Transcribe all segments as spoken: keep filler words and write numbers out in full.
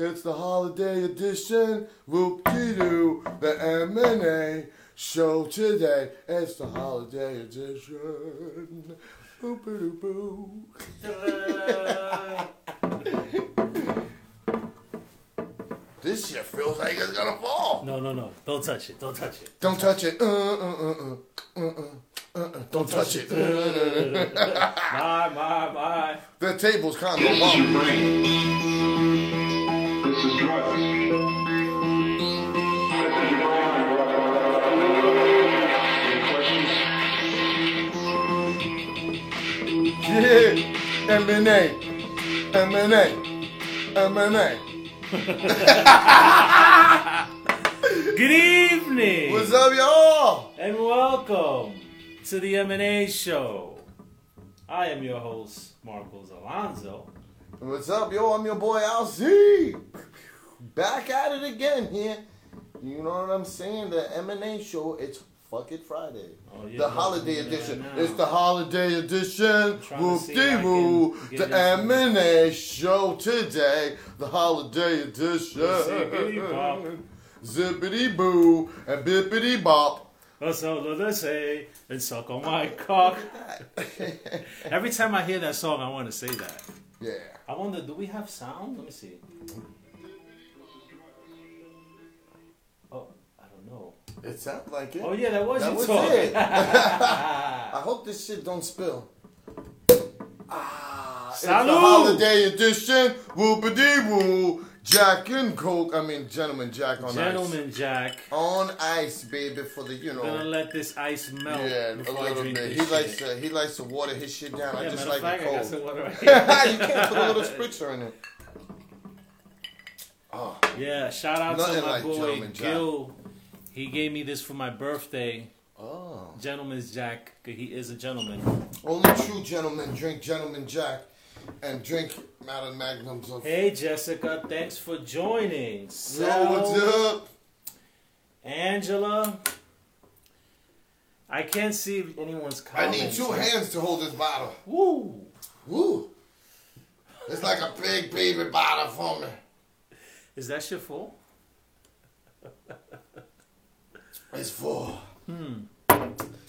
It's the holiday edition, whoop-de-doo, the M and A show today. It's the holiday edition, boop-a-doo-boo. This shit feels like it's gonna fall. No, no, no. Don't touch it. Don't touch it. Don't touch it. Uh-uh-uh-uh. Uh-uh. Uh-uh. Don't, Don't touch, touch it. it. Bye, bye, bye. The table's kind of long. This is drugs. This is your Any questions? Yeah. M and A. M and A. M and A. Good evening. What's up, y'all? And welcome to the M and A show. I am your host, Marcos Alonso. What's up, yo? I'm your boy, Alsi. Back at it again here. You know what I'm saying? The M and A show, it's fucking Friday. Oh, yeah, the holiday edition. It's the holiday edition. Whoop-de-woo. The M and A show today. The holiday edition. Zippity-boo and bippity-bop. What's up, let's say, and suck on my cock. Every time I hear that song, I want to say that. Yeah. I wonder, do we have sound? Let me see. Oh, I don't know. It sounded like it. Oh, yeah, that was, that was it. I hope this shit don't spill. Ah, Salud! It's the holiday edition. Whoop-a-dee-woo. Jack and Coke. I mean, Gentleman Jack on Gentleman ice. Gentleman Jack. On ice, baby, for the, you know. Gonna let this ice melt. Yeah, a little bit. He likes, to, he likes to water his shit down. Yeah, I just like it cold. I got some water right here. You can't put a little spritzer in it. Oh. Yeah, shout out Nothing to my like boy Gil. He gave me this for my birthday. Oh. Gentleman's Jack. He is a gentleman. Only true gentlemen drink Gentleman Jack. And drink Madam Magnums. Of hey, Jessica, thanks for joining. So, what's up? Angela, I can't see anyone's comments. I need two hands to hold this bottle. Woo! Woo! It's like a big baby bottle for me. Is that shit full? It's full. Hmm.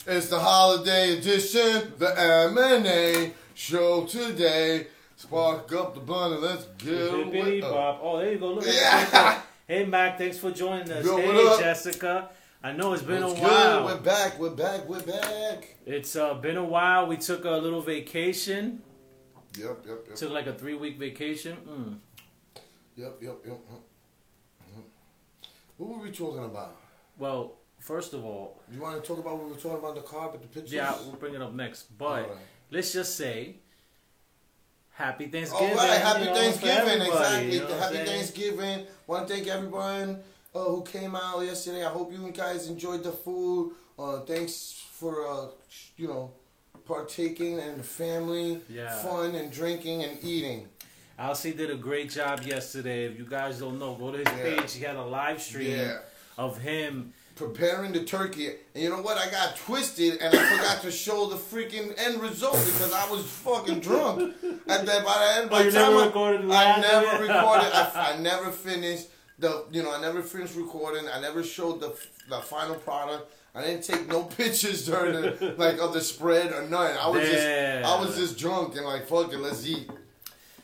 It's the holiday edition, the M and A show today. Spark up the bun and let's get away. Oh, there you go. Look at yeah. Hey, Mac, thanks for joining us. Yo, hey, Jessica. I know it's been it's a while. Good. We're back. We're back. We're back. It's uh, been a while. We took a little vacation. Yep, yep, yep. Took like a three-week vacation. Mm. Yep, yep, yep, yep. What were we talking about? Well, first of all... You want to talk about what we were talking about in the car with the pictures? Yeah, we'll bring it up next. But... let's just say, happy Thanksgiving. All right, happy you know, Thanksgiving, exactly. You know happy Thanksgiving. Want to thank everyone uh, who came out yesterday. I hope you guys enjoyed the food. Uh, thanks for, uh, you know, partaking and family, yeah. fun and drinking and eating. Alsi did a great job yesterday. If you guys don't know, go to his yeah. page. He had a live stream yeah. of him preparing the turkey, and you know what? I got twisted, and I forgot to show the freaking end result because I was fucking drunk. And then by the end, by the time I, I never recorded, I, I never finished the, you know, I never finished recording. I never showed the the final product. I didn't take no pictures during the, like of the spread or nothing. I was Damn. just, I was just drunk and like fuck it, let's eat.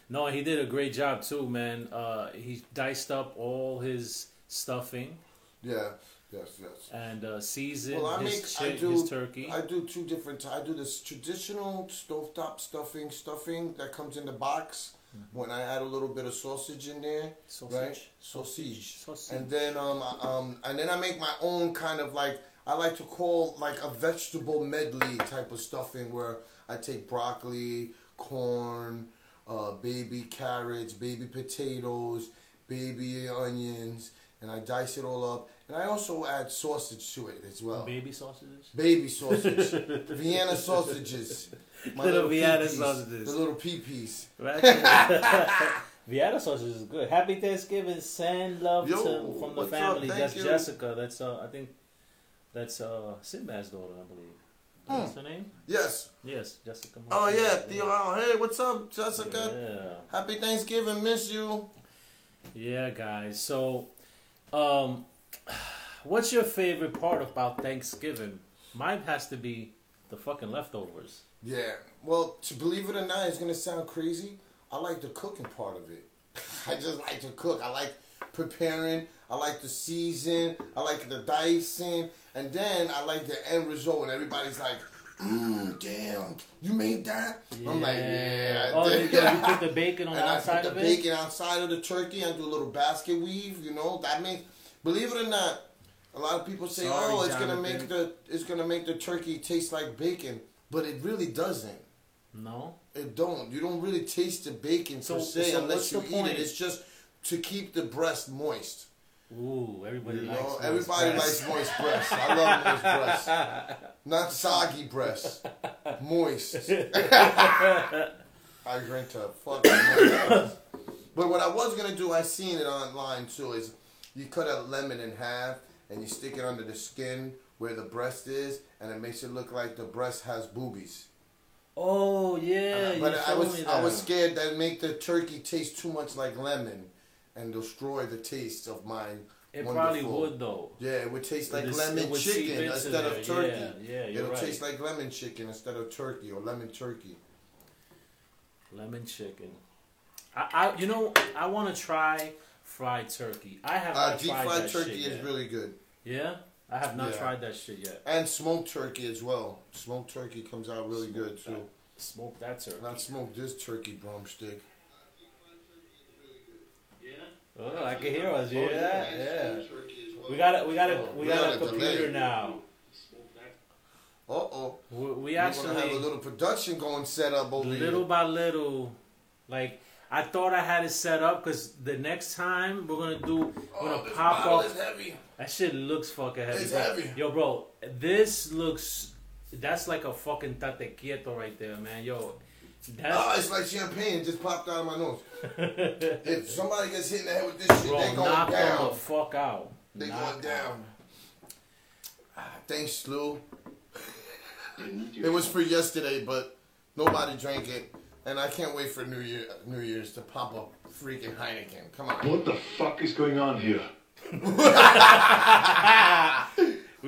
No, he did a great job too, man. Uh, he diced up all his stuffing. Yeah. Yes, yes. And uh, season well, I his, make, shit, I do, his turkey. I do two different. I do this traditional stovetop stuffing, stuffing that comes in the box. Mm-hmm. When I add a little bit of sausage in there, sausage, right? sausage, sausage. And then um, I, um, and then I make my own kind of like I like to call like a vegetable medley type of stuffing where I take broccoli, corn, uh, baby carrots, baby potatoes, baby onions, and I dice it all up. And I also add sausage to it as well. Baby sausages? Baby sausage. Vienna sausages. My little, little Vienna sausages. The little pee-pees. Vienna sausage is good. Happy Thanksgiving. Send love Yo, to, from the family. That's you. Jessica. That's, uh, I think, that's uh, Sinbad's daughter, I believe. Hmm. That's her name? Yes. Yes, Jessica. Oh, yeah. Theo. Hey, what's up, Jessica? Yeah. Happy Thanksgiving. Miss you. Yeah, guys. So, um, what's your favorite part about Thanksgiving? Mine has to be the fucking leftovers. Yeah. Well, to believe it or not, it's going to sound crazy. I like the cooking part of it. I just like to cook. I like preparing. I like the season. I like the dicing. And then I like the end result when everybody's like, mmm, damn, you made that? Yeah. I'm like, yeah. Oh, you, you put the bacon on the outside of it? I put the bacon outside of the turkey. I do a little basket weave, you know. That makes, believe it or not, a lot of people say, Sorry, oh, it's gonna make the it's gonna make the turkey taste like bacon. But it really doesn't. No? It don't. You don't really taste the bacon so, per se so unless you eat point? it. It's just to keep the breast moist. Ooh, everybody you likes know? moist Everybody breasts. likes moist breasts. I love moist breasts. Not soggy breasts. Moist. I drink to fucking moist. But what I was going to do, I seen it online too, is you cut a lemon in half and you stick it under the skin where the breast is and it makes it look like the breast has boobies. Oh, yeah. Uh, but I was that. I was scared that make the turkey taste too much like lemon and destroy the taste of my It wonderful. probably would, though. Yeah, it would taste like it's, lemon chicken instead of turkey. Yeah, yeah, It'll right. taste like lemon chicken instead of turkey or lemon turkey. Lemon chicken. I, I You know, I want to try fried turkey. I have not uh, deep tried fried that turkey shit is yet. really good. Yeah? I have not yeah. tried that shit yet. And smoked turkey as well. Smoked turkey comes out really smoke good, too. That, smoke that turkey. Not smoke this turkey drumstick. Yeah. Oh, I can hear us. You hear that? Yeah. We got a, we got a, we got a computer now. Uh-oh. We, we actually... We're going to have a little production going set up over here. Little by little, like... I thought I had it set up because the next time we're gonna do, we're gonna oh, pop up. That shit looks fucking heavy. It's bro. heavy. Yo, bro, this looks. That's like a fucking tate quieto right there, man. Yo, that's. Oh, it's like champagne just popped out of my nose. If somebody gets hit in the head with this shit, bro, they're going knock down. Knock the fuck out. They're knock going down. down. Thanks, Lou. It was for yesterday, but nobody drank it. And I can't wait for New Year, New Year's to pop up freaking Heineken. Come on. What the fuck is going on here? we,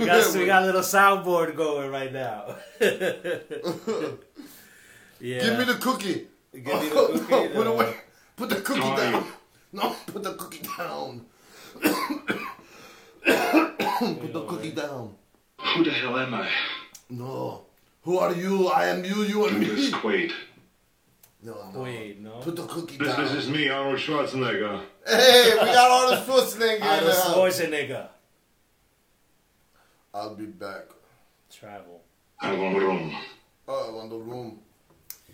got, we got a little soundboard going right now. Yeah. Give me the cookie. Give me the cookie. Oh, no, put, away. put the cookie Sorry. down. No, put the cookie down. Put the cookie down. Who the hell am I? No. Who are you? I am you. You are me. Julius Quaid. No, no. Wait, no. Put the cookie this, down. This is me, Arnold Schwarzenegger. Hey, we got Arnold Schwarzenegger. Arnold Schwarzenegger. I'll be back. Travel. I want room. Oh, I want the room.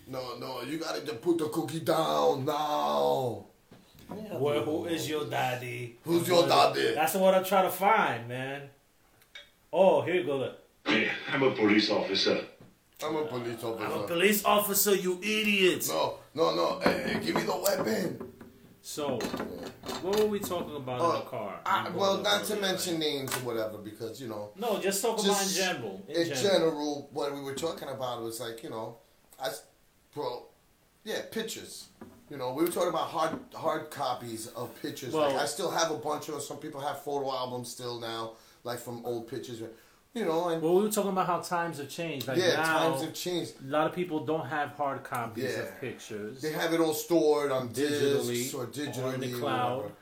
No, no, you gotta just put the cookie down now. Yeah, Where, who is your daddy? Who's your daddy? That's what I'm trying to find, man. Oh, here you go. Look. Hey, I'm a police officer. I'm a police officer. I'm a police officer, you idiots. No, no, no. Hey, give me the weapon. So, what were we talking about uh, in the car? I, well, not to mention names or whatever because, you know. No, just talk about in general. In, in general. general, what we were talking about was like, you know, I, bro, yeah, pictures. You know, we were talking about hard hard copies of pictures. Well, like, I still have a bunch of, some people have photo albums still now, like from old pictures. You know, and well, we were talking about how times have changed. Like yeah, now, times have changed. A lot of people don't have hard copies yeah. of pictures. They have it all stored on digitally, discs or digitally or in the cloud. Whatever.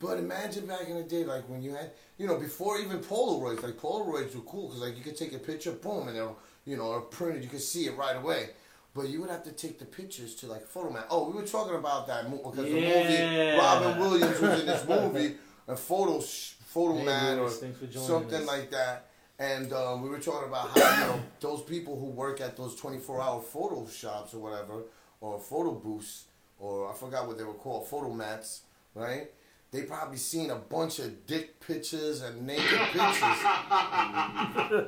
But imagine back in the day, like when you had, you know, before even Polaroids. Like Polaroids were cool because, like, you could take a picture, boom, and they'll, you know, or printed, you could see it right away. But you would have to take the pictures to like Photomat. Oh, we were talking about that movie because yeah. the movie Robin Williams was in this movie, a photo Photomat or something us. like that. And um, we were talking about how, you know, those people who work at those twenty-four hour photo shops or whatever, or photo booths, or I forgot what they were called, photo mats, right? They probably seen a bunch of dick pictures and naked pictures.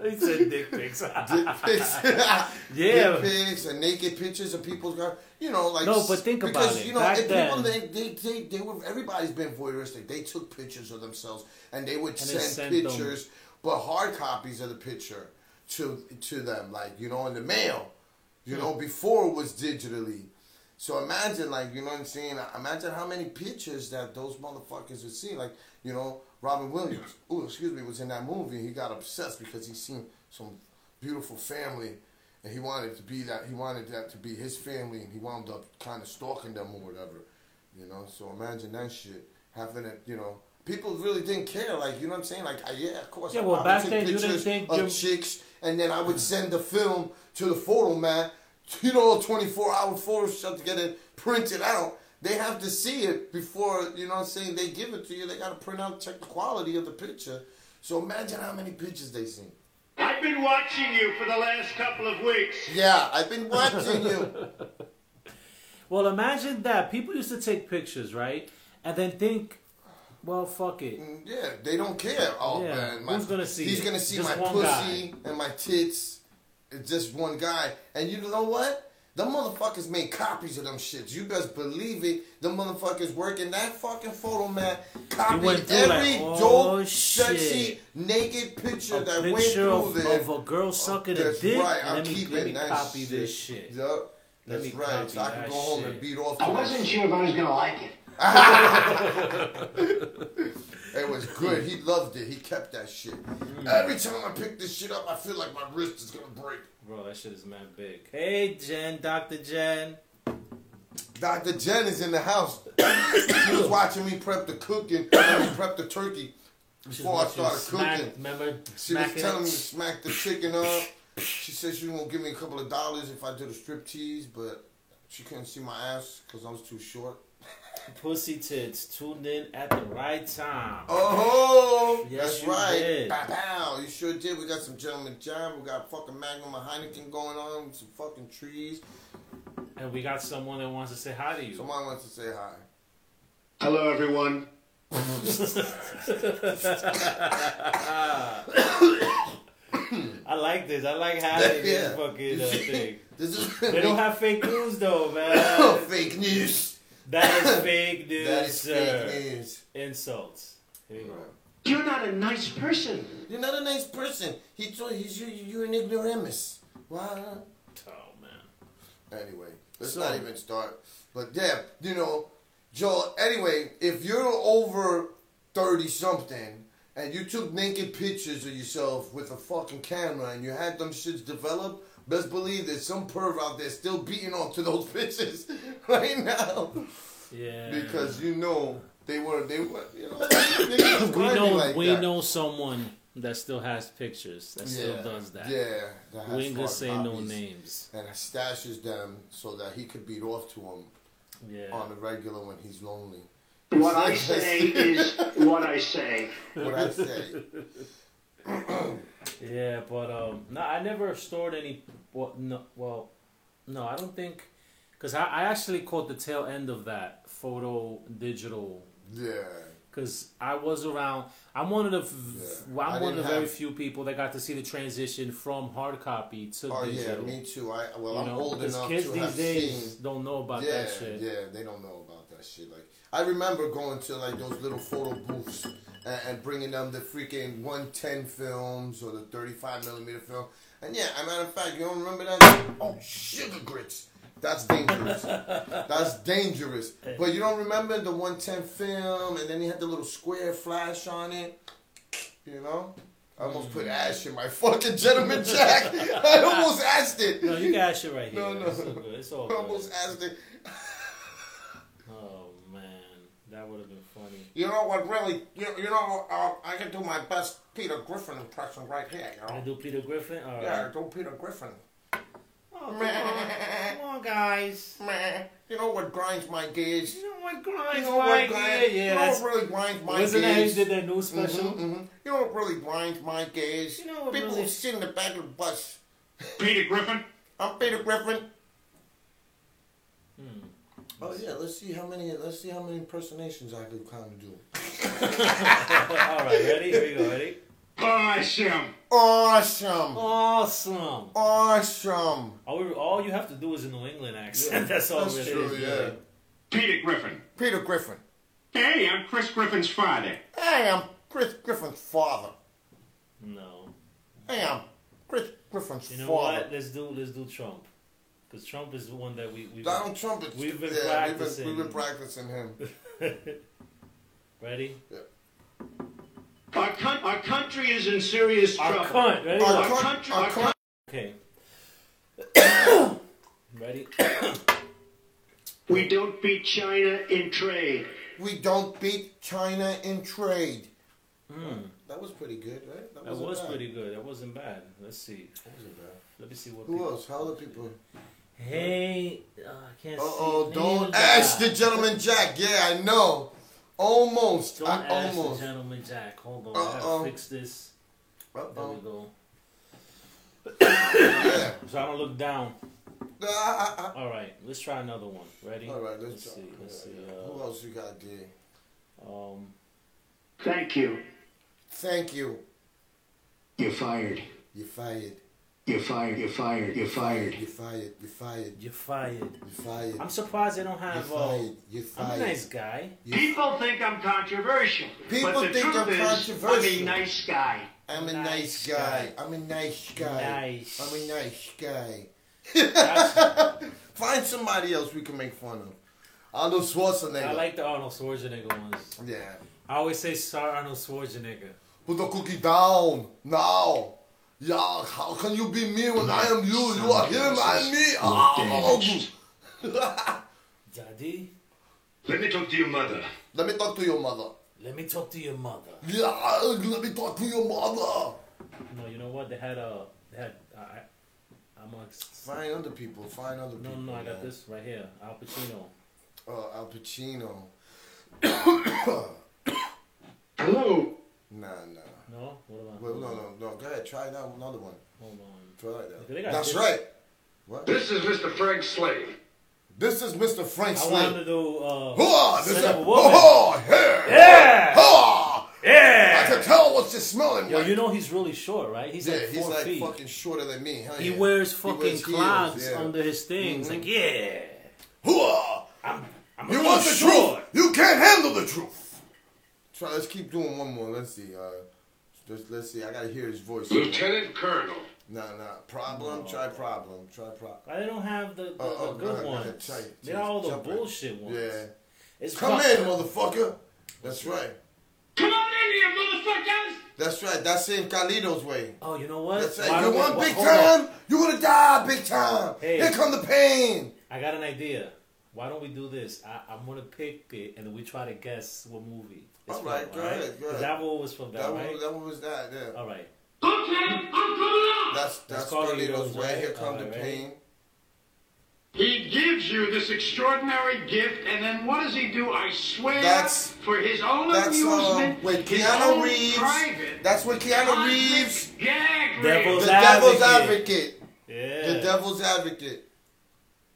He said dick pics. Dick pics. Yeah. Dick pics and naked pictures of people's got, you know, like. No, but think because, about it. You know, Back then, people, they, they, they, they were, everybody's been voyeuristic. They took pictures of themselves and they would and send, send pictures. Them. But hard copies of the picture to to them, like, you know, in the mail. You know, before it was digitally. So imagine, like, you know what I'm saying? Imagine how many pictures that those motherfuckers would see. Like, you know, Robin Williams, ooh, excuse me, was in that movie. He got obsessed because he seen some beautiful family, and he wanted to be that. He wanted that to be his family, and he wound up kind of stalking them or whatever. You know, so imagine that shit having it. You know, people really didn't care. Like, you know what I'm saying? Like, yeah, of course. Yeah, well, I back then you didn't think of chicks, and then I would send the film to the photo man. You know, twenty-four hour Photoshop to get it printed out. They have to see it before, you know what I'm saying, they give it to you. They got to print out, check the quality of the picture. So imagine how many pictures they seen. I've been watching you for the last couple of weeks. Yeah, I've been watching you. Well, imagine that. People used to take pictures, right? And then think, well, fuck it. Yeah, they don't care. Oh, yeah. Man. My, Who's going to see He's going to see just my pussy guy. And my tits. It's just one guy. And you know what? Them motherfuckers made copies of them shits. You best believe it. Them motherfuckers working that fucking photo man copied every like, oh, dope, shit. sexy, naked picture a that picture went through of, there. Of a girl sucking oh, a dick. Right. I'm let me, keeping let me that copy shit. this shit. Yep. That's right. So I can go shit. home and beat off. I wasn't sure if I was going to like it. It was good. He loved it. He kept that shit. Every time I pick this shit up, I feel like my wrist is gonna break. Bro, that shit is mad big. Hey, Jen, Doctor Jen. Doctor Jen is in the house. She was watching me prep the cooking, prep the turkey before I started smack, cooking. Remember, she was telling it. me to smack the chicken up. She said she was gonna give me a couple of dollars if I did a striptease, but she couldn't see my ass because I was too short. Pussy tits tuned in at the right time. Oh, yes, that's right. Bow, bow. You sure did. We got some Gentleman John. We got fucking Magnum and Heineken going on. Some fucking trees. And we got someone that wants to say hi to you. Someone wants to say hi. Hello, everyone. I like this. I like how they yeah. this fucking uh, thing. This is they don't have fake news though, man. Fake news. That is fake news. That is fake news. Insults. Here you go. You're not a nice person. You're not a nice person. He told he's you. You're an ignoramus. Wow. Oh man. Anyway, let's so, not even start. But yeah, you know, Joel. Anyway, if you're over thirty something and you took naked pictures of yourself with a fucking camera and you had them shits developed. Best believe there's some perv out there still beating off to those bitches right now. Yeah. Because you know they were they were you know they we know like we that. know someone that still has pictures that yeah. still does that. Yeah. That has we ain't gonna say no names. And stashes them so that he could beat off to them. Yeah. On the regular when he's lonely. What I say is what I say. What I say. Yeah, but um, no, I never stored any. Well, no, well, no, I don't think, cause I, I actually caught the tail end of that photo digital. Yeah. Cause I was around. I'm one of the. F- yeah. I'm one of the very few people that got to see the transition from hard copy to oh, digital. Oh yeah, me too. I well, you I'm know, old enough kids to these have days seen. Don't know about yeah, that shit. Yeah, they don't know about that shit. Like I remember going to like those little photo booths. And bringing them the freaking one ten films or the thirty-five millimeter film. And yeah, as a matter of fact, you don't remember that? Oh, sugar grits. That's dangerous. That's dangerous. But you don't remember the one ten film and then he had the little square flash on it? You know? I almost put ash in my fucking Gentleman Jack. I almost asked it. No, you got ash it right here. No, no. It's all good. It's all good. I almost asked it. Oh, man. That would have been funny. You know what really, you, you know, uh, I can do my best Peter Griffin impression right here, you know. I do Peter Griffin? All yeah, right. I do Peter Griffin. Oh, come on. Come on, guys. Meh. You know what grinds my gears? You know what grinds you know my what grind, gears? Yeah, you know what really grinds my wasn't gears? Wasn't that he did that new special? Mm-hmm, mm-hmm. You know what really grinds my gears? You know what People really... who sit in the back of the bus. Peter Griffin? I'm Peter Griffin. Hmm. Oh yeah, let's see how many. Let's see how many impersonations I can kind of do. All right, ready? Here we go. Ready? Awesome! Awesome! Awesome! Awesome! All, we, all you have to do is a New England accent. Yeah. That's all. That's really true. Is. Yeah. Peter Griffin. Peter Griffin. Hey, I'm Chris Griffin's father. Hey, I'm Chris Griffin's father. No. Hey, I'm Chris Griffin's father. You know father. what? Let's do. Let's do Trump. Because Trump is the one that we... We've Donald been, Trump is... We've been yeah, practicing. We've been, we've been practicing him. Ready? Yeah. Our, con- our country is in serious trouble. Our, con- ready? our, our con- country... Our con- okay. Ready? We don't beat China in trade. We don't beat China in trade. Mm. That was pretty good, right? That, that was bad. pretty good. That wasn't bad. Let's see. That wasn't bad. Let me see what. Who people else? How other people? Hey, uh, I can't. Uh oh! Don't ask the gentleman Jack. Yeah, I know. Almost. Don't I ask almost. the gentleman Jack. Hold on. Uh-oh. I gotta fix this. Uh-oh. There we go. Yeah. So I don't look down. Uh, I, I, All right, let's try another one. Ready? All right, let's, let's see. Let's see. Uh, Who else you got there? Um. Thank you. Thank you. You're fired. You're fired. You're fired. You're fired. You're fired. You're fired. You're fired. You're fired. You're fired. I'm surprised they don't have. You're fired. You're fired. I'm a nice guy. You're People think I'm controversial. People but the think truth I'm is, controversial. I'm a nice guy. I'm a nice, nice guy. guy. I'm a nice guy. Nice. I'm a nice guy. Find somebody else we can make fun of. Arnold Schwarzenegger. I like the Arnold Schwarzenegger ones. Yeah. I always say Sir Arnold Schwarzenegger. Put the cookie down now. Yeah, how can you be me when I am you? You are him, I am me. Oh. Daddy? Let me talk to your mother. Let me talk to your mother. Let me talk to your mother. Yeah, let me talk to your mother. No, you know what? They had a... They had, uh, Find other people. Find other people. No, no, I got man. this right here. Al Pacino. Oh, uh, Al Pacino. Hello. Nah, nah. No? What about Wait, No, no, no. Go ahead. Try that another one. Hold on. Try that. They got That's this. right. What? This is Mister Frank Slade. This is Mister Frank Slade. I wanted to do, uh... Hoo-ah! This is... Hoo-ah! Yeah! Yeah! Hoo-ah! Yeah! I can tell what you're smelling. Yo, like. You know he's really short, right? He's yeah, like four feet. Yeah, he's like feet. fucking shorter than me. Hell he yeah. wears fucking he wears clogs heels, yeah. under his things. Mm-hmm. Like, yeah. Hoo-ah! I'm, I'm you want the short. truth. You can't handle the truth. Try. Let's keep doing one more. Let's see. Uh, just, let's see. I got to hear his voice. Lieutenant Colonel. Nah, nah. Problem. No. Try problem. Try problem. They don't have the, the, uh, oh, the good ahead, ones. Try, they got all the bullshit in. ones. Yeah. It's Come pro- in, motherfucker. That's right. Come on in here, motherfuckers! That's right. That's in Carlito's Way. Oh, you know what? That's right. You want big time? You want to die big time. Hey, here come the pain. I got an idea. Why don't we do this? I, I'm going to pick it, and then we try to guess what movie. All right, go ahead. That one was from that, that right? One, that one was that, yeah. All right. Okay, I'm coming up. That's, that's Carlito's Way. Right? Here come right, the pain. Right. He gives you this extraordinary gift, and then what does he do? I swear, that's, for his own that's, amusement, um, with Keanu Reeves. Private, that's with Keanu Reeves. Gag Devil's the Advocate. Devil's Advocate. Yeah. The Devil's Advocate.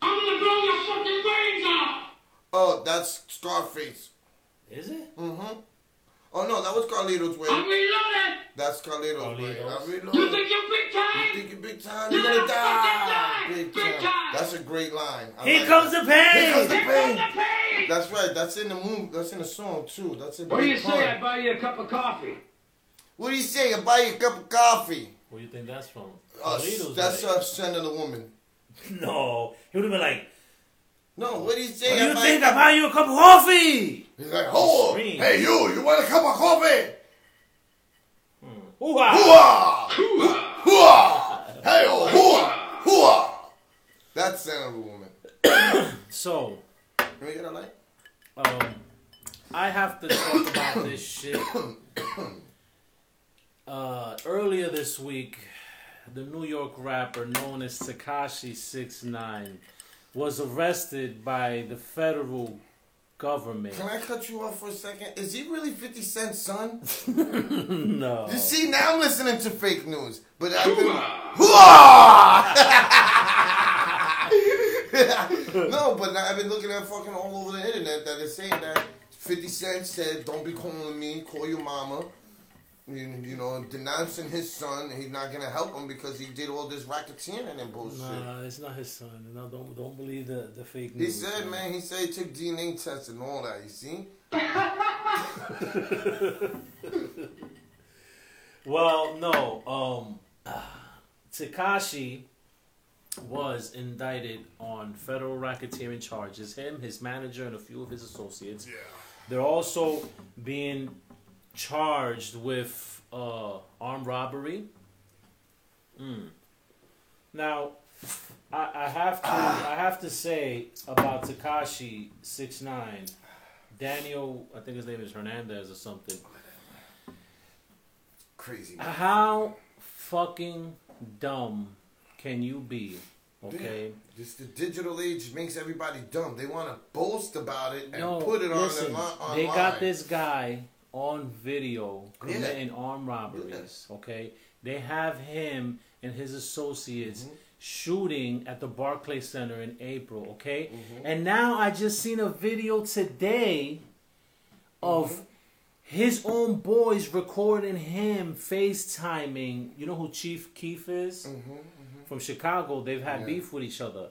I'm gonna blow your fucking brains out. Oh, that's Scarface. Is it? Mm-hmm. Oh no, that was Carlito's Way. I'm reloaded. That's Carlito's, Carlito's. Way. I'm reloaded. You think you're big time? You think you're big time? You're, you're gonna die. die. Big, big time. time. That's a great line. I Here like comes that. the pain. Here comes the Here pain. Comes the pain. That's right. That's in the movie. That's in the song too. That's in. What do you point. say? I buy you a cup of coffee. What do you say? I buy you a cup of coffee. What do you think that's from? Uh, that's uh, Son of the Woman. No, he would have been like. No, what do you say? What do you I think I buy you a cup of coffee? He's like, oh, hey you, you want a cup of coffee? Hmm. Hoo-ah! Hoo-ah! Hoo-ah! Hoo-ah! Hey, oh, hoo-ah! Hoo-ah! That's the sound of a woman. So. Can we get a light? Um, I have to talk about this shit. Uh, earlier this week, the New York rapper known as Tekashi six nine was arrested by the federal government. Can I cut you off for a second? Is he really fifty Cent's son? No. You see, now I'm listening to fake news. But I been... No, but I've been looking at fucking all over the internet that is saying that fifty Cent said, don't be calling me, call your mama. You, you know, denouncing his son, and he's not gonna help him because he did all this racketeering and bullshit. Nah, it's not his son. No, don't don't believe the, the fake news. He said, man. man, he said he took D N A tests and all that. You see? Well, no. Um, Tekashi was indicted on federal racketeering charges. Him, his manager, and a few of his associates. Yeah. They're also being charged with uh, armed robbery. Mm. Now, I, I have to I have to say about Tekashi six nine, Daniel, I think his name is Hernandez or something. Crazy man. How fucking dumb can you be? Okay. Dude, just the digital age makes everybody dumb. They want to boast about it and no, put it listen, on online. They got this guy on video committing yeah. armed robberies. Yeah. Okay. They have him and his associates mm-hmm. shooting at the Barclays Center in April. Okay. Mm-hmm. And now I just seen a video today of mm-hmm. his own boys recording him FaceTiming. You know who Chief Keefe is? Mm-hmm. From Chicago, they've had yeah. beef with each other.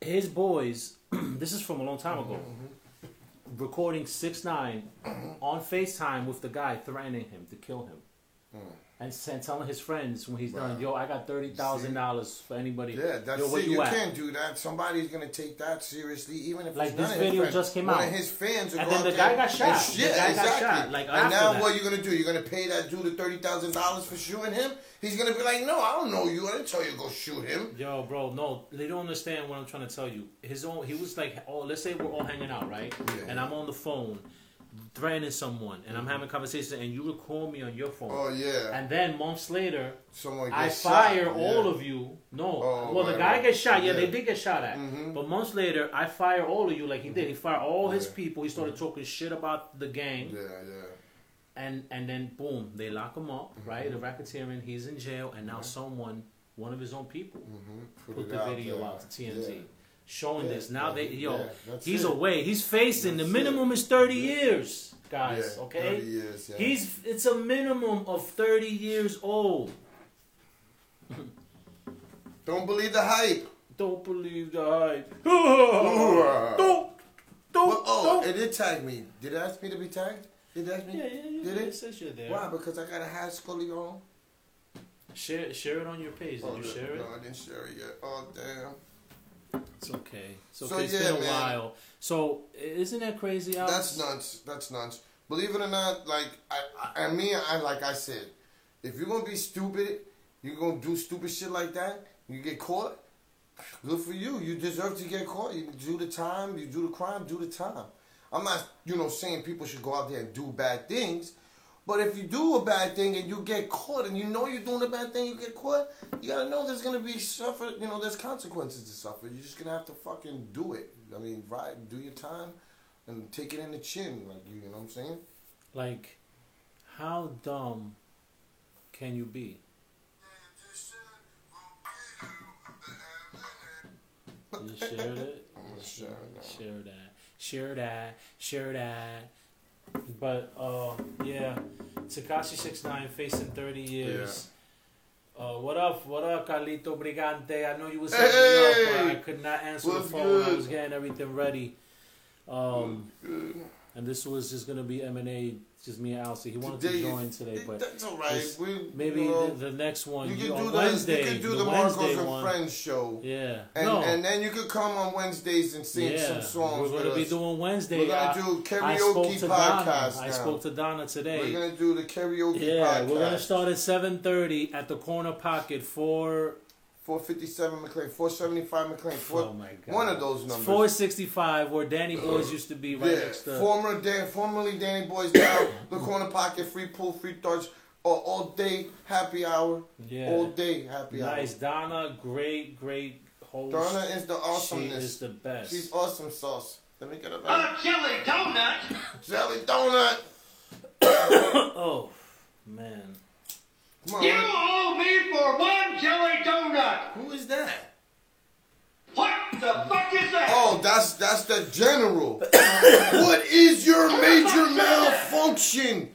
His boys, this is from a long time ago, mm-hmm. recording six nine mm-hmm. on FaceTime with the guy threatening him to kill him. Mm. And, and telling his friends when he's wow. done, yo, I got thirty thousand dollars for anybody. Yeah, that's yo, where it. You, you can't do that. Somebody's going to take that seriously, even if like it's this video friend. Just came out. One of his fans are and then the guy got shot. Shit, the guy exactly. got shot. Like, and now that. What are you going to do? You're going to pay that dude the thirty thousand dollars for shooting him? He's going to be like, no, I don't know you. I didn't tell you to go shoot him. Yo, bro, no. They don't understand what I'm trying to tell you. His own. He was like, oh, let's say we're all hanging out, right? Yeah. And I'm on the phone. Threatening someone, and I'm having conversations, and you record me on your phone. Oh yeah. And then months later, someone gets I fire shot. all yeah. of you. No, oh, well right, the guy right. gets shot. Yeah, yeah, they did get shot at. Mm-hmm. But months later, I fire all of you like he mm-hmm. did. He fired all yeah. his people. He started mm-hmm. talking shit about the gang. Yeah, yeah. And and then boom, they lock him up. Mm-hmm. Right, the racketeering. He's in jail, and now mm-hmm. someone, one of his own people, mm-hmm. put, put the video out, out to T M Z. Yeah. Showing yeah, this now, yeah, they yo, yeah, he's it. away. He's facing that's the minimum it. is thirty yeah. years, guys. Yeah, okay, thirty years, yeah. he's it's a minimum of thirty years old. Don't believe the hype. Don't believe the hype. don't don't well, oh, don't. It did tag me. Did it ask me to be tagged? Did it ask me? Yeah, yeah, yeah. Did yeah, it? It says you're there. Why? Because I got a high scoliosis. Share share it on your page. Did oh, you share no, it? No, I didn't share it yet. Oh damn. It's okay. It's okay. So, it's yeah, been a man. while. So, isn't that crazy, Alex? That's nuts. That's nuts. Believe it or not, like, I, I, I mean, I, like I said, if you're going to be stupid, you're going to do stupid shit like that, you get caught, good for you. You deserve to get caught. You do the time, you do the crime, do the time. I'm not, you know, saying people should go out there and do bad things, but if you do a bad thing and you get caught and you know you're doing a bad thing, you get caught, you got to know there's going to be suffer, you know, there's consequences to suffer. You're just going to have to fucking do it. I mean, right, do your time and take it in the chin, like, you know what I'm saying? Like, how dumb can you be? You shared it? I'm going to share it now. Share that. Share that. Share that. But, uh, yeah, Tekashi six nine facing thirty years. Yeah. Uh, what up? What up, Carlito Brigante? I know you was setting hey! up, but I could not answer What's the phone. Good? I was getting everything ready. Um, and this was just going to be M and A, just me and Alsi. He wanted today, to join today, but that's all right. This, we, maybe you know, the, the next one, you, you can on do the, Wednesday. You can do the, the Marcos and Friends show. Yeah. And, no. and then you could come on Wednesdays and sing yeah. some songs. We're going to be doing Wednesday. We're going to do karaoke podcast now. I spoke to Donna today. We're going to do the karaoke yeah, podcast. Yeah, we're going to start at seven thirty at the Corner Pocket for... four fifty-seven McLean, four seventy-five McLean, four, oh my God. One of those numbers. four sixty-five where Danny Boy's used to be right yeah. next to. Former Dan, formerly Danny Boy's now, the Corner Pocket, free pool, free darts, all, all day happy hour. Yeah. All day happy nice. hour. Nice. Donna, great, great host. Donna is the awesomeness. She is the best. She's awesome sauce. Let me get her back. Oh, jelly donut. Jelly donut. Oh, man. On, you owe me for one jelly donut. Who is that? What the fuck is that? Oh, that's that's the general. What is your major malfunction?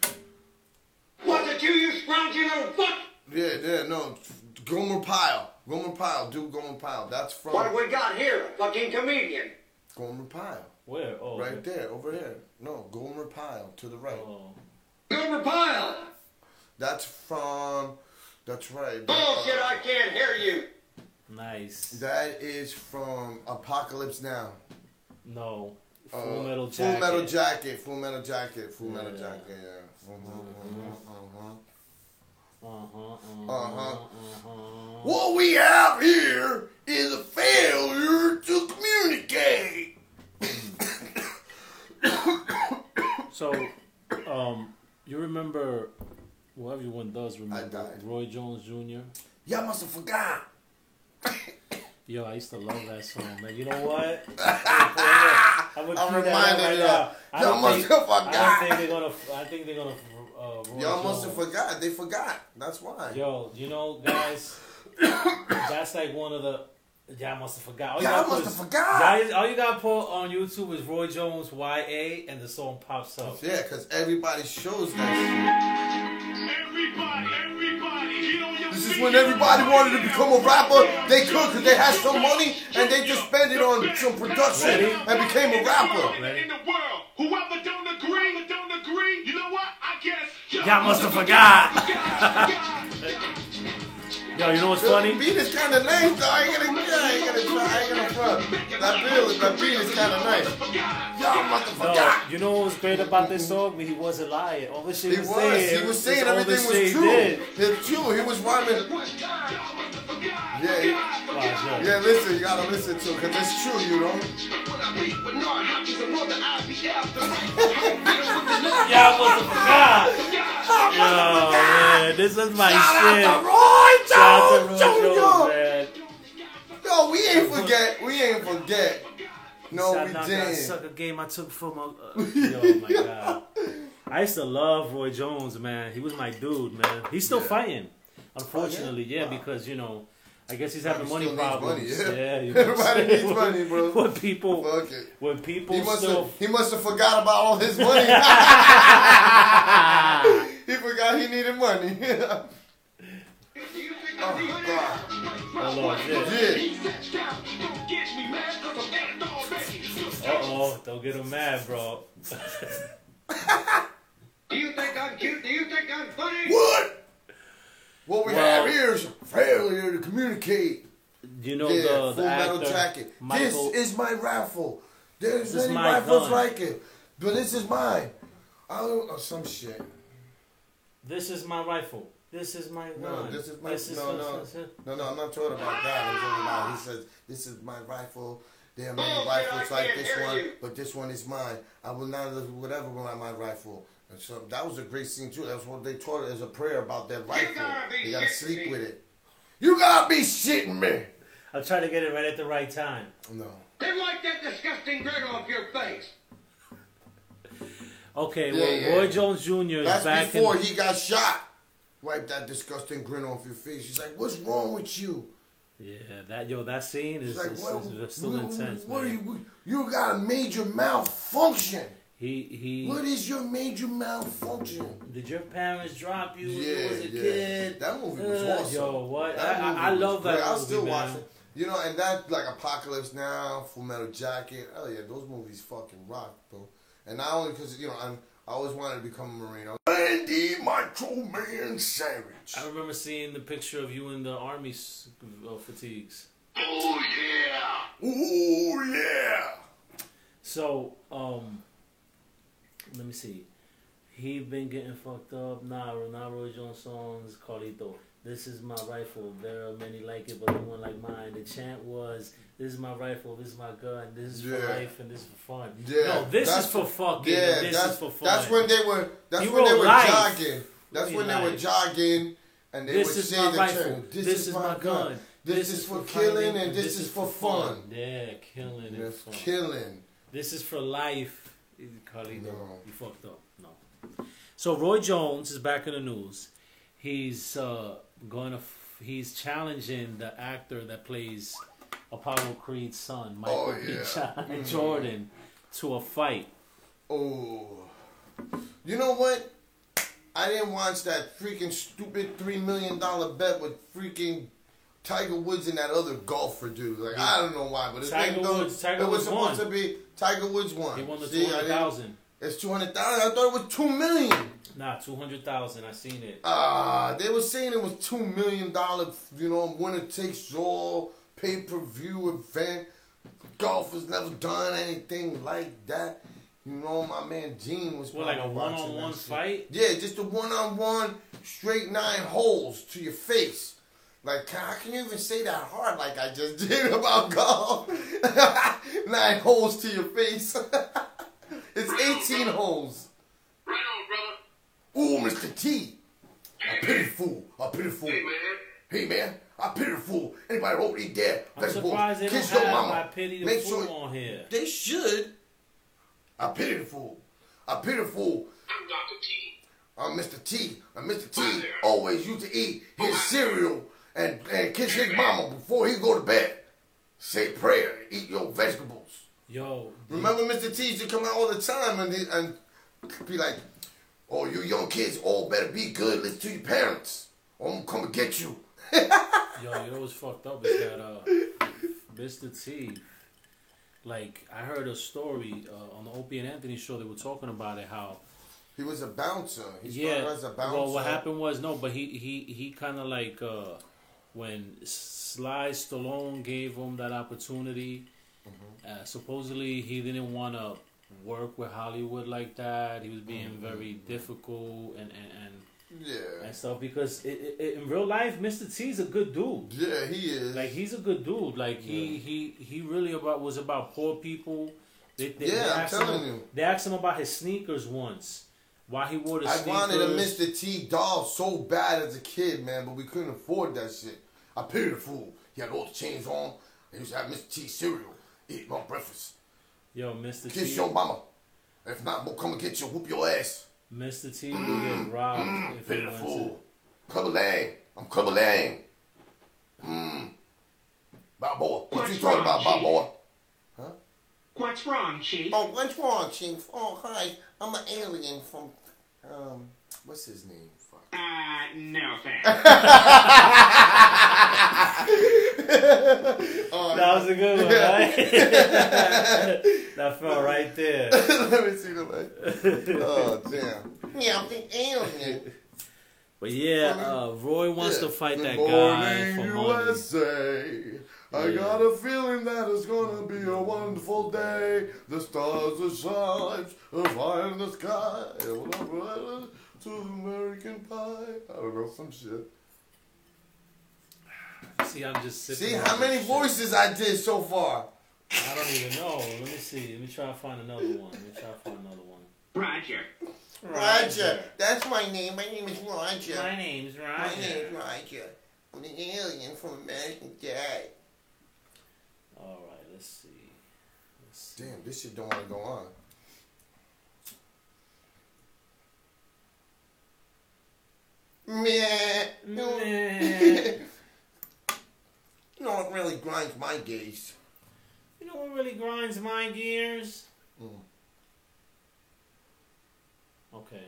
What did you use scrounging on fuck? Yeah, yeah, no. Gomer Pyle. Gomer Pyle, dude, Gomer Pyle. That's from... What do we got here? A fucking comedian. Gomer Pyle. Where? Oh. Right okay. there, over there. No, Gomer Pyle, to the right. Oh. Gomer Pyle! That's from... That's right. Bullshit, I can't hear you. Nice. That is from Apocalypse Now. No. Full uh, Metal Jacket. Full Metal Jacket. Full Metal Jacket. Full Metal yeah. Jacket. Yeah. Uh-huh. Uh-huh. Uh-huh. Uh-huh. What we have here is a failure to communicate. So, um, you remember, well, everyone does remember Roy Jones Junior? Y'all must have forgot. Yo, I used to love that song, man. You know what? I'm, I'm reminded of right y'all must have forgot. I think they're gonna. I think they're gonna. Uh, y'all must have forgot. They forgot. That's why. Yo, you know, guys, that's like one of the. Y'all must have forgot. All y'all y'all must have forgot. All you gotta put on YouTube is Roy Jones Y A, and the song pops up. Yeah, because everybody shows that. Everybody, everybody, get on your this is when everybody wanted to become a rapper. They could because they had some money and they just spent it on some production Ready? and became a rapper. Ready? In the world, whoever don't agree, or don't agree, you know what? I guess y'all must have forgot. Yo, you know what's funny? The beat is kind of nice, though. I ain't gonna, I ain't gonna try, I ain't gonna front. That beat, that beat is kind of nice. Y'all must have forgot. You know what was great about this song? He wasn't lying. All the shit he was. Saying, he was saying everything was true. It's true. He was rhyming. Yeah, he, wow, yeah. Listen, you gotta listen to it because it's true, you know. Y'all must have forgot. Yo, man, this is my shit. Shout out to Roy Jones, yo, we ain't forget. We ain't forget. No, shout we didn't. That sucker game I took from a... Uh, yo, my God. I used to love Roy Jones, man. He was my dude, man. He's still yeah. fighting, unfortunately. Oh, yeah, yeah wow. Because, you know, I guess he's having money problems. Money, yeah, yeah you know everybody needs when, money, bro. When people... Fuck it. When people he must still... Have, he must have forgot about all his money. He forgot he needed money. Oh, God. Hello, yeah. Uh-oh, don't get him mad, bro. Do you think I'm cute? Do you think I'm funny? What? What we well, have here is a failure to communicate. You know yeah, the, the Full Metal Jacket. Michael, this is my raffle. There's many raffles like it, but this is mine. I don't know, some shit. This is my rifle. This is my gun. No, this is my... This is no, no, no, no, no, I'm not talking about that. He says, this is my rifle. There are many oh, rifles yeah, like this one, you. but this one is mine. I will not live whatever will I my rifle. And so that was a great scene, too. That's what they taught as a prayer about that rifle. You gotta, be you gotta sleep me. with it. You gotta be shitting me. I'll try to get it right at the right time. No. They like that disgusting grin off your face. Okay, yeah, well, yeah. Roy Jones Junior is That's back before in he got shot. Wipe that disgusting grin off your face. She's like, "What's wrong with you?" Yeah, that yo, that scene is, like, is, what, is, is still what, intense. What man. Are you? You got a major malfunction. He he. What is your major malfunction? Did your parents drop you yeah, when you was a yeah. kid? That movie was uh, awesome. Yo, what? That I, I, I love that. Movie, I still watch it. You know, and that like Apocalypse Now, Full Metal Jacket. Oh yeah, those movies fucking rock, bro. And not only because you know I'm. I always wanted to become a Marine. Randy Macho Man Savage. I remember seeing the picture of you in the Army fatigues. Oh, yeah. Oh, yeah. So, um, let me see. He been getting fucked up. Nah, nah, Roy Jones songs, Carlito. This is my rifle. There are many like it, but no one like mine. The chant was, this is my rifle, this is my gun, this is yeah. for life, and this is for fun. Yeah. No, this that's, is for fucking, yeah, this is for fun. That's when they were, that's he when they were life. jogging. That's when life. they were jogging, and they this would is say my the rifle. Term, this, this is, is my gun. gun. This, this is, is for killing, and this, this is, is for fun. fun. Yeah, killing and fun. Killing. This is for life. Carlito, no. You fucked up. No. So Roy Jones is back in the news. He's uh, going to, f- he's challenging the actor that plays Apollo Creed's son, Michael B. Oh, yeah. Jordan, mm. to a fight. Oh, you know what? I didn't watch that freaking stupid three million dollar bet with freaking Tiger Woods and that other golfer dude. Like yeah. I don't know why, but his Tiger name Woods, Tiger it was Woods supposed won. to be Tiger Woods won. He won the two hundred thousand. It's two hundred thousand dollars. I thought it was two million dollars. Nah, two hundred thousand dollars. I seen it. Ah, uh, they were saying it was two million dollars, you know, winner takes all, pay-per-view event. Golf has never done anything like that. You know, my man Gene was... What, like a one-on-one fight? Yeah, just a one-on-one, straight nine holes to your face. Like, how can you even say that hard like I just did about golf? Nine holes to your face. It's eighteen holes. Right on, brother. Ooh, Mister T. A pitiful. A pitiful. Hey, man. Hey, man. I pity the fool. Anybody hope they dead? I'm vegetables. Surprised they kiss don't your have mama. I pity the Make fool sure on here. They should. I pity the fool. I pity the fool. I'm Doctor T. I'm Mister T. I'm Mister T. Always used to eat his cereal and, and kiss his mama before he go to bed. Say prayer. Eat your vegetables. Yo. Remember Mister T used to come out all the time and, he, and be like, oh, you young kids all better be good. Listen to your parents. Or I'm going to come and get you. Yo, you know what's fucked up is that uh, Mister T, like, I heard a story uh, on the Opie and Anthony show. They were talking about it, how he was a bouncer. He yeah, started as a bouncer. Well, what happened was, no, but he he, he kind of like, uh, when Sly Stallone gave him that opportunity, mm-hmm. uh, supposedly he didn't want to work with Hollywood like that. He was being mm-hmm. very difficult and... and, and yeah, and stuff, because it, it, in real life, Mister T's a good dude. Yeah, he is. Like, he's a good dude. Like, he yeah. he, he really about was about poor people. They, they, yeah, they I'm telling him, you. They asked him about his sneakers once. Why he wore the I sneakers. I wanted a Mister T doll so bad as a kid, man, but we couldn't afford that shit. I pity the fool. He had all the chains on. I used to have Mister T cereal. Eat my breakfast. Yo, Mister Kiss T. Kiss your mama. If not, we'll come and get you. Whoop your ass. Mister T mm, will get robbed mm, if he wants fool. It. Kabalang. I'm Kabalang. Mmm. Boy, what you talking about, Bob boy? Huh? What's wrong, Chief? Oh, what's wrong, Chief? Oh, hi. I'm an alien from, um, what's his name? Fuck. Uh, no thanks. um, that was a good one, right? That fell right there. Let me see the light. Oh, damn. Yeah, I'm the alien. But yeah, uh, Roy wants yeah. to fight that Good guy morning, from U S A. Yeah. I got a feeling that it's gonna be a wonderful day. The stars are shining, a fire in the sky. To American Pie. I don't know, some shit. See, I'm just sitting. See how many shit. voices I did so far. I don't even know. Let me see. Let me try to find another one. Let me try to find another one. Roger. Roger. Roger. That's my name. My name is Roger. My name's Roger. My name's Roger. I'm an alien from American Dad. Alright, let's see. Let's see. Damn, this shit don't want to go on. Meh. Meh. You know what really grinds my gears? You know what really grinds my gears? Mm. Okay.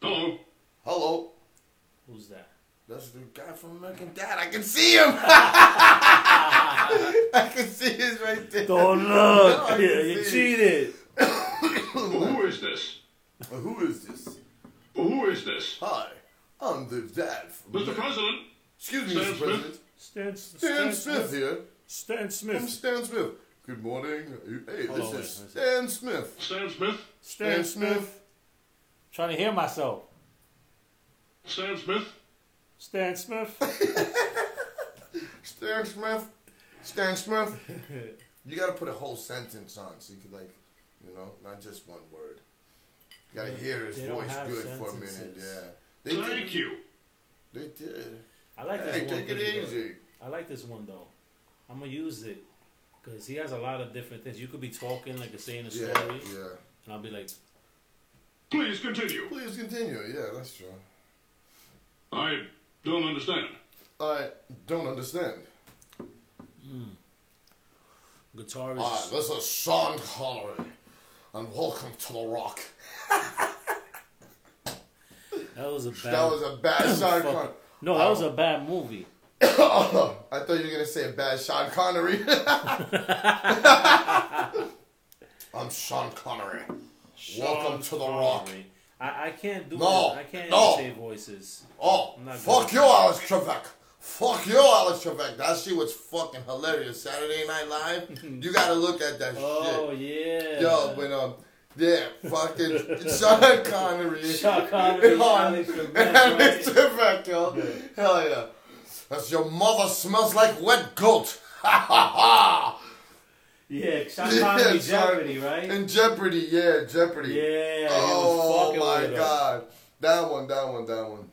Hello. Hello. Who's that? That's the guy from American Dad. I can see him. I can see his right there. Don't look. No, yeah, you cheated. Who is this? Who is this? Who is this? Hi, I'm the dad. Mister President. Excuse me, Mister President. Stan, Stan Smith here. Stan Smith. I'm Stan Smith. Good morning. Hey, this is Stan Smith. Stan Smith. Stan Smith. Trying to hear myself. Stan Smith. Stan Smith. Stan Smith. Stan Smith. You got to put a whole sentence on so you could, like, you know, not just one word. You gotta hear his voice good sentences. For a minute, yeah. They Thank did. you. They did. I like this hey, one. Take it easy. I like this one though. I'm gonna use it because he has a lot of different things. You could be talking like a saying a yeah, story, yeah, and I'll be like, "Please continue." Please continue. Yeah, that's true. I don't understand. I don't understand. Mm. Guitarist. Hi, this is Sean Connery. And welcome to The Rock. That was a bad... That was a bad... Sorry, No, that was a bad movie. I thought you were gonna say a bad Sean Connery. I'm Sean Connery. Sean Welcome to The Connery. Rock. I, I can't do no, it. I can't no. say voices. Oh, fuck you, Alex Trebek. Fuck you, Alex Trebek. That shit was fucking hilarious. Saturday Night Live. You gotta look at that oh, shit. Oh yeah. Yo, but um, yeah, fucking Sean Connery. Sean Connery. And Alex Trebek. And Alex Trebek, yo. Hell yeah. That's your mother smells like wet goat. Ha ha ha. Yeah, Sean Connery, yeah, Jeopardy, right? In Jeopardy, yeah, Jeopardy. Yeah. Oh my weirdo. God, that one, that one, that one.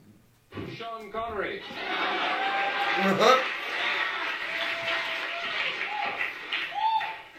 Sean Connery.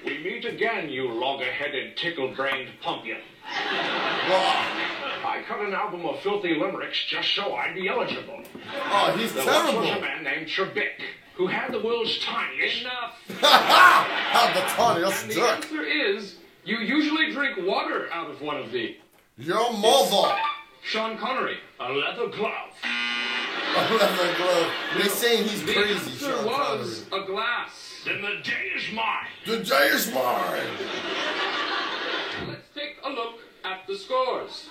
We meet again, you logger-headed, tickle-brained pumpkin. I cut an album of filthy limericks just so I'd be eligible. Oh, he's there terrible. There was a man named Trebek who had the world's tiniest. Enough. Had the tiniest and jerk. The answer is, you usually drink water out of one of the... Your mother. Sean Connery, a leather glove. A leather glove. They're saying he's the crazy, Sean was Connery. A glass. Then the day is mine. The day is mine. Let's take a look at the scores.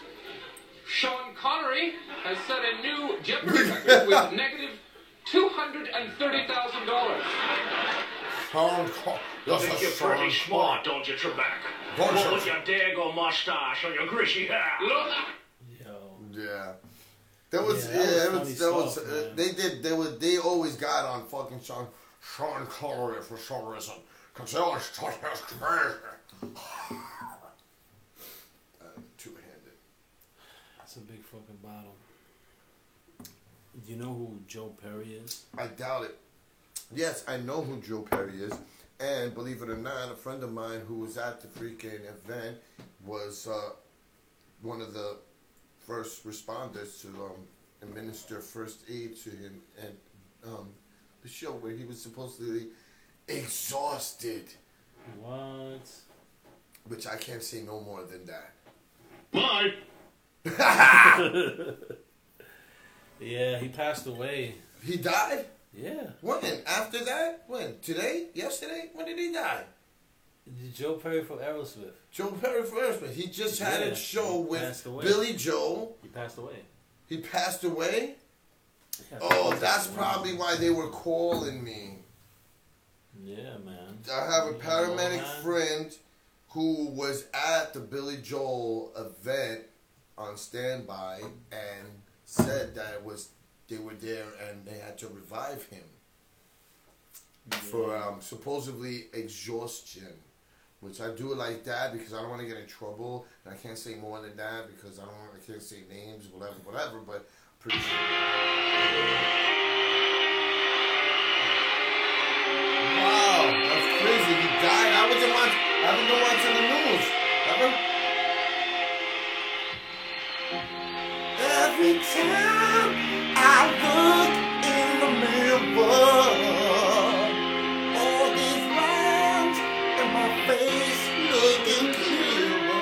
Sean Connery has set a new Jeopardy record with negative Two hundred and thirty thousand dollars. Sean Connery. You think you're pretty smart, don't you, Trebek? What with your dago mustache or your greasy hair? Look. Yo. Yeah. That was. Yeah. That yeah, was. That was, stuff, that was uh, they did. They was. They always got on fucking Sean Sean Connery for some reason. Cause they always thought he was crazy. uh, two-handed. That's a big fucking bottle. Do you know who Joe Perry is? I doubt it. Yes, I know who Joe Perry is. And believe it or not, a friend of mine who was at the freaking event was uh, one of the first responders to um, administer first aid to him at um, the show where he was supposedly exhausted. What? Which I can't say no more than that. Bye! Yeah, he passed away. He died? Yeah. When? After that? When? Today? Yesterday? When did he die? Joe Perry from Aerosmith. Joe Perry from Aerosmith. He just had yeah. a show with Billy Joel. He passed away. He passed away? Yeah, oh, that's probably why they were calling me. Yeah, man. I have a paramedic friend who was at the Billy Joel event on standby and... said that it was they were there and they had to revive him yeah. for um, supposedly exhaustion, which I do it like that because I don't want to get in trouble and I can't say more than that because I don't want I can't say names whatever whatever but pretty sure. Wow, that's crazy. He died. I wasn't watching. I haven't been watching the news ever. Every time I look in the mirror, all these lines in my face looking clearer.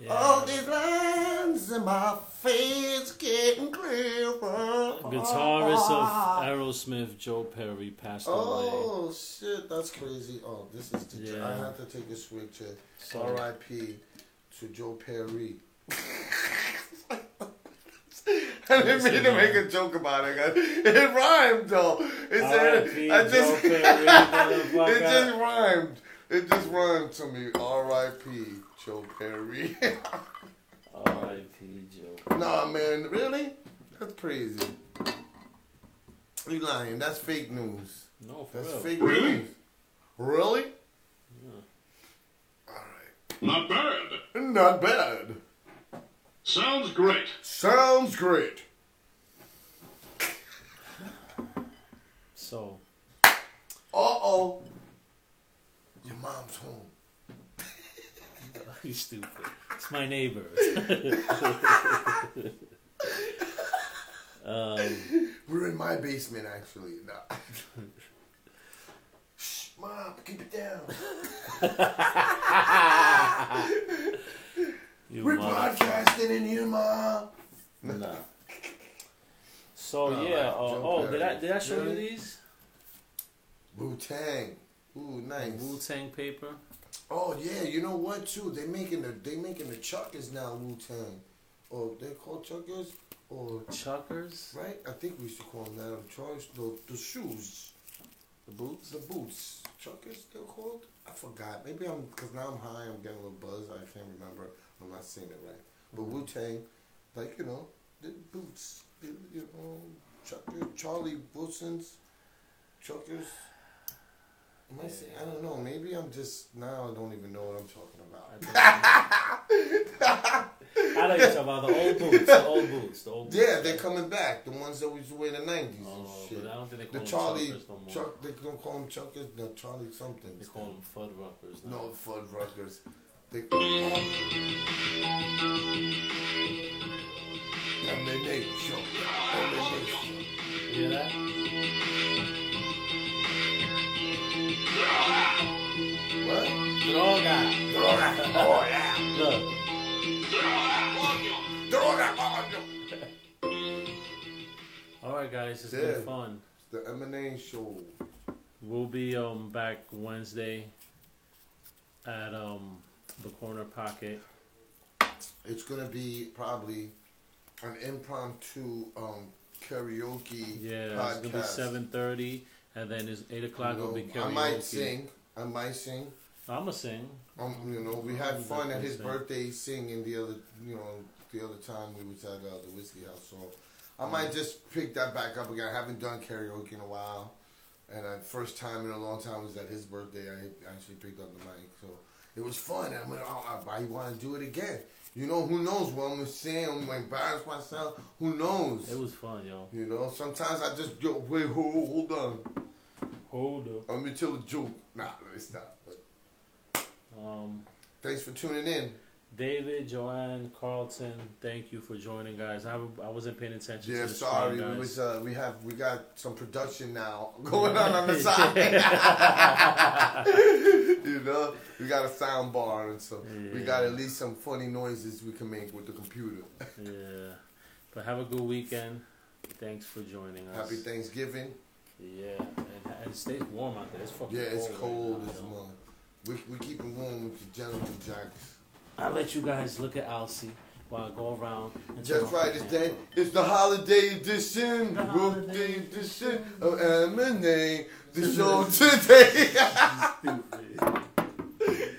Yeah. All these lines in my face getting clearer. Guitarist of Aerosmith, Joe Perry, passed away. Oh shit, that's crazy. Oh, this is the yeah. I have to take a swig to R I P to Joe Perry. I didn't mean to make a joke about it. It rhymed though. It said, I just Perry, it just rhymed. It just rhymed to me. R I P Joe Perry. R I P Joe. Nah, man, really? That's crazy. You lying? That's fake news. No, for that's real. Fake really? News. Really? Yeah. Not bad. Not bad. Sounds great. Sounds great. So. Uh-oh. Your mom's home. You stupid. It's my neighbor. um, We're in my basement, actually. No. Shh, Mom, keep it down. We're podcasting in here, Mom. No. or not? So no, yeah, uh, oh, did I did I show really? you these? Wu-Tang, ooh, nice. Wu-Tang paper. Oh yeah, you know what too? They making the they making the Chuckers now. Wu-Tang, oh, they call Chuckers or Chuckers, right? I think we used to call them that. I'm charged the the shoes, the boots, the boots. Chuckers, they're called. I forgot. Maybe I'm because now I'm high. I'm getting a little buzz. I can't remember. I'm not saying it right. But mm-hmm. Wu-Tang, like you know, the boots. You know, Chuckers, Charlie Wilson's, Chuckers. Am I, saying, I don't know. Maybe I'm just now. I don't even know what I'm talking about. I like talking about the old boots, the old boots, the old boots. Yeah, they're coming back. The ones that we used to wear in the nineties oh, and shit. But I don't think they call the Charlie, them Chuckers no more. Chuck, they don't call them Chuckers. No, Charlie something. They call them Fuddruckers. Now. No, Fuddruckers. They call them. And they make show. And they make show. Hear that? What? Droga. Droga. Oh, yeah. Look. Droga. Droga. All right, guys. It's yeah. been fun. It's the M and A show. We'll be um back Wednesday at um the Corner Pocket. It's going to be probably... an impromptu um, karaoke yeah, podcast. Yeah, it's going to be seven thirty, and then it's eight o'clock, will be karaoke. I might sing. I might sing. I'm going to sing. Um, you know, we had fun at his birthday singing the other, you know, the other time we was at uh, the Whiskey House. So I mm. might just pick that back up again. I haven't done karaoke in a while, and the first time in a long time was at his birthday. I actually picked up the mic, so it was fun. And I went, oh, I, I want to do it again. You know, who knows what I'm going to say, I'm going to embarrass myself, who knows? It was fun, yo. You know, sometimes I just, yo, wait, hold, hold on. Hold up. Let me tell a joke. Nah, let me stop. Um, Thanks for tuning in. David, Joanne, Carlton, thank you for joining, guys. I, I wasn't paying attention yeah, to the sorry. Screen, guys. We was, uh, we have we got some production now going on on the side. You know, we got a sound bar and so yeah. we got at least some funny noises we can make with the computer. Yeah. But have a good weekend. Thanks for joining us. Happy Thanksgiving. Yeah. And, and it stays warm out there. It's fucking cold. Yeah, it's cold as well. We, we keep it warm with the gentleman jackets. I'll let you guys look at Alsi while I go around. And just right, it's then. It's the holiday edition, the birthday edition of M and A. The show today.